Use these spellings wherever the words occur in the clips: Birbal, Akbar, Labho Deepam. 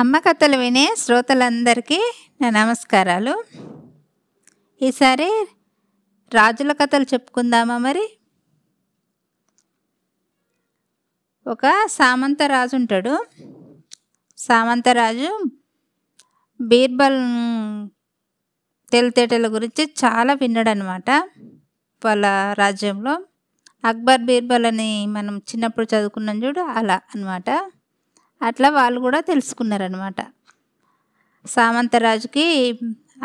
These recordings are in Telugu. అమ్మ కథలు వినే శ్రోతలందరికీ నా నమస్కారాలు. ఈసారి రాజుల కథలు చెప్పుకుందామా? మరి ఒక సామంతరాజు ఉంటాడు. సామంతరాజు బీర్బల్ తెలితేటల గురించి చాలా విన్నాడు అనమాట. వాళ్ళ రాజ్యంలో అక్బర్ బీర్బల్ అని మనం చిన్నప్పుడు చదువుకున్నాం చూడు, అలా అనమాట. అట్లా వాళ్ళు కూడా తెలుసుకున్నారనమాట. సామంతరాజుకి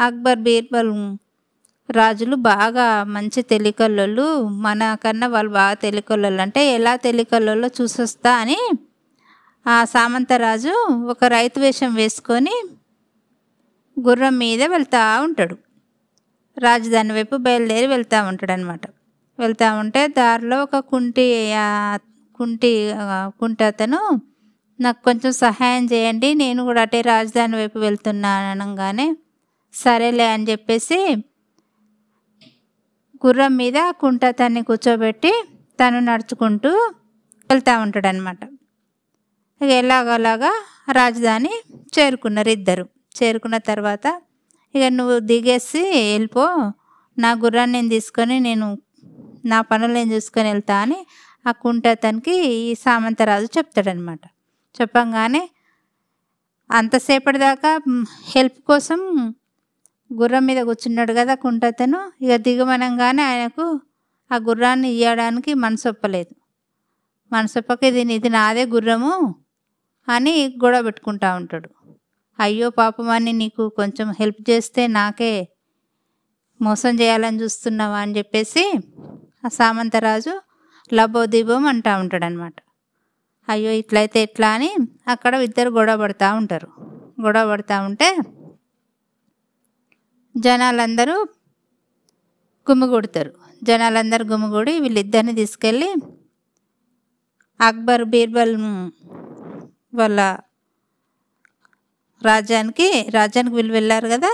అక్బర్ బీర్బల్ రాజులు బాగా మంచి తెలికల్లోళ్ళు, మనకన్నా వాళ్ళు బాగా తెలికల్లోళ్ళు. అంటే ఎలా తెలికల్లోళ్ళో చూసొస్తా అని ఆ సామంతరాజు ఒక రైతు వేషం వేసుకొని గుర్రం మీద వెళ్తూ ఉంటాడు. రాజధాని వైపు బయలుదేరి వెళ్తూ ఉంటాడు అనమాట. వెళ్తూ ఉంటే దారిలో ఒక కుంటి అతను, నాకు కొంచెం సహాయం చేయండి, నేను కూడా అటే రాజధాని వైపు వెళ్తున్నాను అనగానే, సరేలే అని చెప్పేసి గుర్రం మీద కుంటతన్ని కూర్చోబెట్టి తను నడుచుకుంటూ వెళ్తూ ఉంటాడు అనమాట. ఇక ఎలాగోలాగా రాజధాని చేరుకున్నారు ఇద్దరు. చేరుకున్న తర్వాత ఇక నువ్వు దిగేసి వెళ్ళిపో, నా గుర్రాన్ని నేను తీసుకొని నేను నా పనులు నేను చూసుకొని వెళ్తా అని ఆ కుంటతనికి ఈ సామంతరాజు చెప్తాడనమాట. చెప్పంగానే అంతసేపటి దాకా హెల్ప్ కోసం గుర్రం మీద కూర్చున్నాడు కదా కుంటతను, ఇక దిగమనంగానే ఆయనకు ఆ గుర్రాన్ని ఇవ్వడానికి మనసొప్పలేదు. మనసొప్పక ఇది నాదే గుర్రము అని గొడవ పెట్టుకుంటూ ఉంటాడు. అయ్యో పాపమాని, నీకు కొంచెం హెల్ప్ చేస్తే నాకే మోసం చేయాలని చూస్తున్నావా అని చెప్పేసి ఆ సామంతరాజు లభో దీపం అంటూ ఉంటాడు అనమాట. అయ్యో ఇట్లయితే ఎట్లా అని అక్కడ ఇద్దరు గొడవ పడుతూ ఉంటారు. గొడవ పడుతూ ఉంటే జనాలందరూ గుమ్మిగూడతారు. జనాలందరూ గుమ్మిగూడి వీళ్ళిద్దరిని తీసుకెళ్ళి అక్బర్ బీర్బల్ వాళ్ళ రాజ్యానికి వీళ్ళు వెళ్ళారు కదా,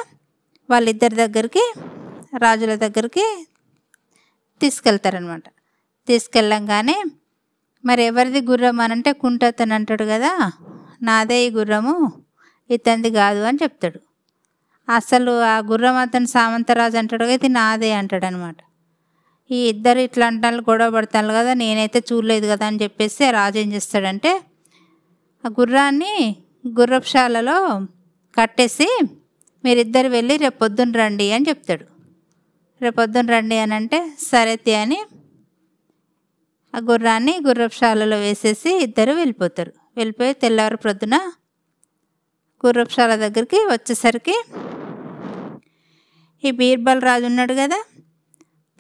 వాళ్ళిద్దరి దగ్గరికి, రాజుల దగ్గరికి తీసుకెళ్తారనమాట. తీసుకెళ్ళంగానే మరి ఎవరిది గుర్రం అని అంటే కుంటతను అంటాడు కదా, నాదే ఈ గుర్రము, ఇతంది కాదు అని చెప్తాడు. అసలు ఆ గుర్రం అతను సామంతరాజు అంటాడు, ఇది నాదే అంటాడు అనమాట. ఈ ఇద్దరు ఇట్లా అంటాను గొడవ పడతాను కదా, నేనైతే చూడలేదు కదా అని చెప్పేసి రాజు ఏం చేస్తాడంటే ఆ గుర్రాన్ని గుర్రపుశాలలో కట్టేసి మీరిద్దరు వెళ్ళి రేపొద్దున రండి అని చెప్తాడు. రేపొద్దున రండి అని అంటే సరేతి అని ఆ గుర్రాన్ని గుర్రపుశాలలో వేసేసి ఇద్దరు వెళ్ళిపోతారు. వెళ్ళిపోయి తెల్లవారు ప్రొద్దున గుర్రపుశాల దగ్గరికి వచ్చేసరికి ఈ బీర్బల్ రాజు ఉన్నాడు కదా,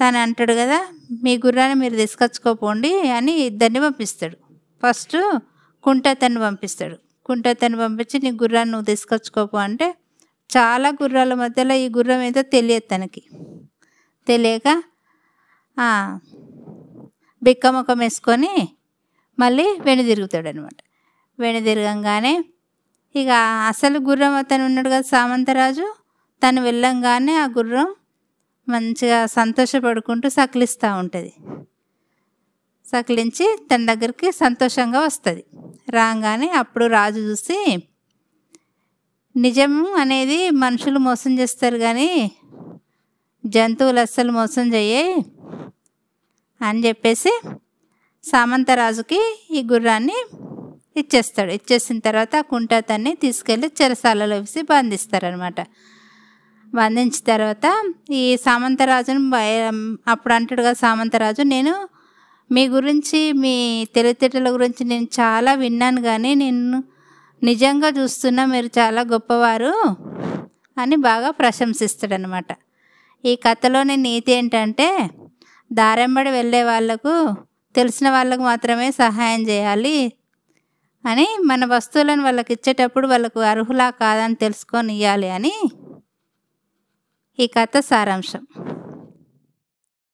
తను అంటాడు కదా, మీ గుర్రాన్ని మీరు తీసుకొచ్చుకోపోండి అని ఇద్దరిని పంపిస్తాడు. ఫస్ట్ కుంటతను పంపిస్తాడు. కుంటతను పంపించి నీ గుర్రాన్ని నువ్వు తీసుకొచ్చుకోపో అంటే, చాలా గుర్రాల మధ్యలో ఈ గుర్రం ఏదో తెలియదు తనకి. తెలియక బిక్కముఖం వేసుకొని మళ్ళీ వెను తిరుగుతాడు అనమాట. వెను తిరగంగానే ఇక అసలు గుర్రం అతను ఉన్నాడు కదా సామంతరాజు, తను వెళ్ళంగానే ఆ గుర్రం మంచిగా సంతోషపడుకుంటూ సకిలిస్తూ ఉంటుంది. సకిలించి తన దగ్గరికి సంతోషంగా వస్తుంది. రాగానే అప్పుడు రాజు చూసి, నిజం అనేది మనుషులు మోసం చేస్తారు కానీ జంతువులు అస్సలు మోసం చేయవు అని చెప్పేసి సామంతరాజుకి ఈ గుర్రాన్ని ఇచ్చేస్తాడు. ఇచ్చేసిన తర్వాత కుంటతన్ని తీసుకెళ్ళి చెరసాలలో వేసి బంధిస్తారనమాట. బంధించిన తర్వాత ఈ సామంతరాజును అప్పుడు అంటాడు కదా సామంతరాజు, నేను మీ గురించి, మీ తెలివితేటల గురించి నేను చాలా విన్నాను కానీ నేను నిజంగా చూస్తున్నా, మీరు చాలా గొప్పవారు అని బాగా ప్రశంసిస్తాడనమాట. ఈ కథలోని నీతి ఏంటంటే, దారెంబడి వెళ్ళే వాళ్ళకు తెలిసిన వాళ్ళకు మాత్రమే సహాయం చేయాలి అని, మన వస్తువులను వాళ్ళకి ఇచ్చేటప్పుడు వాళ్ళకు అర్హులా కాదని తెలుసుకొని ఇవ్వాలి అని ఈ కథ సారాంశం.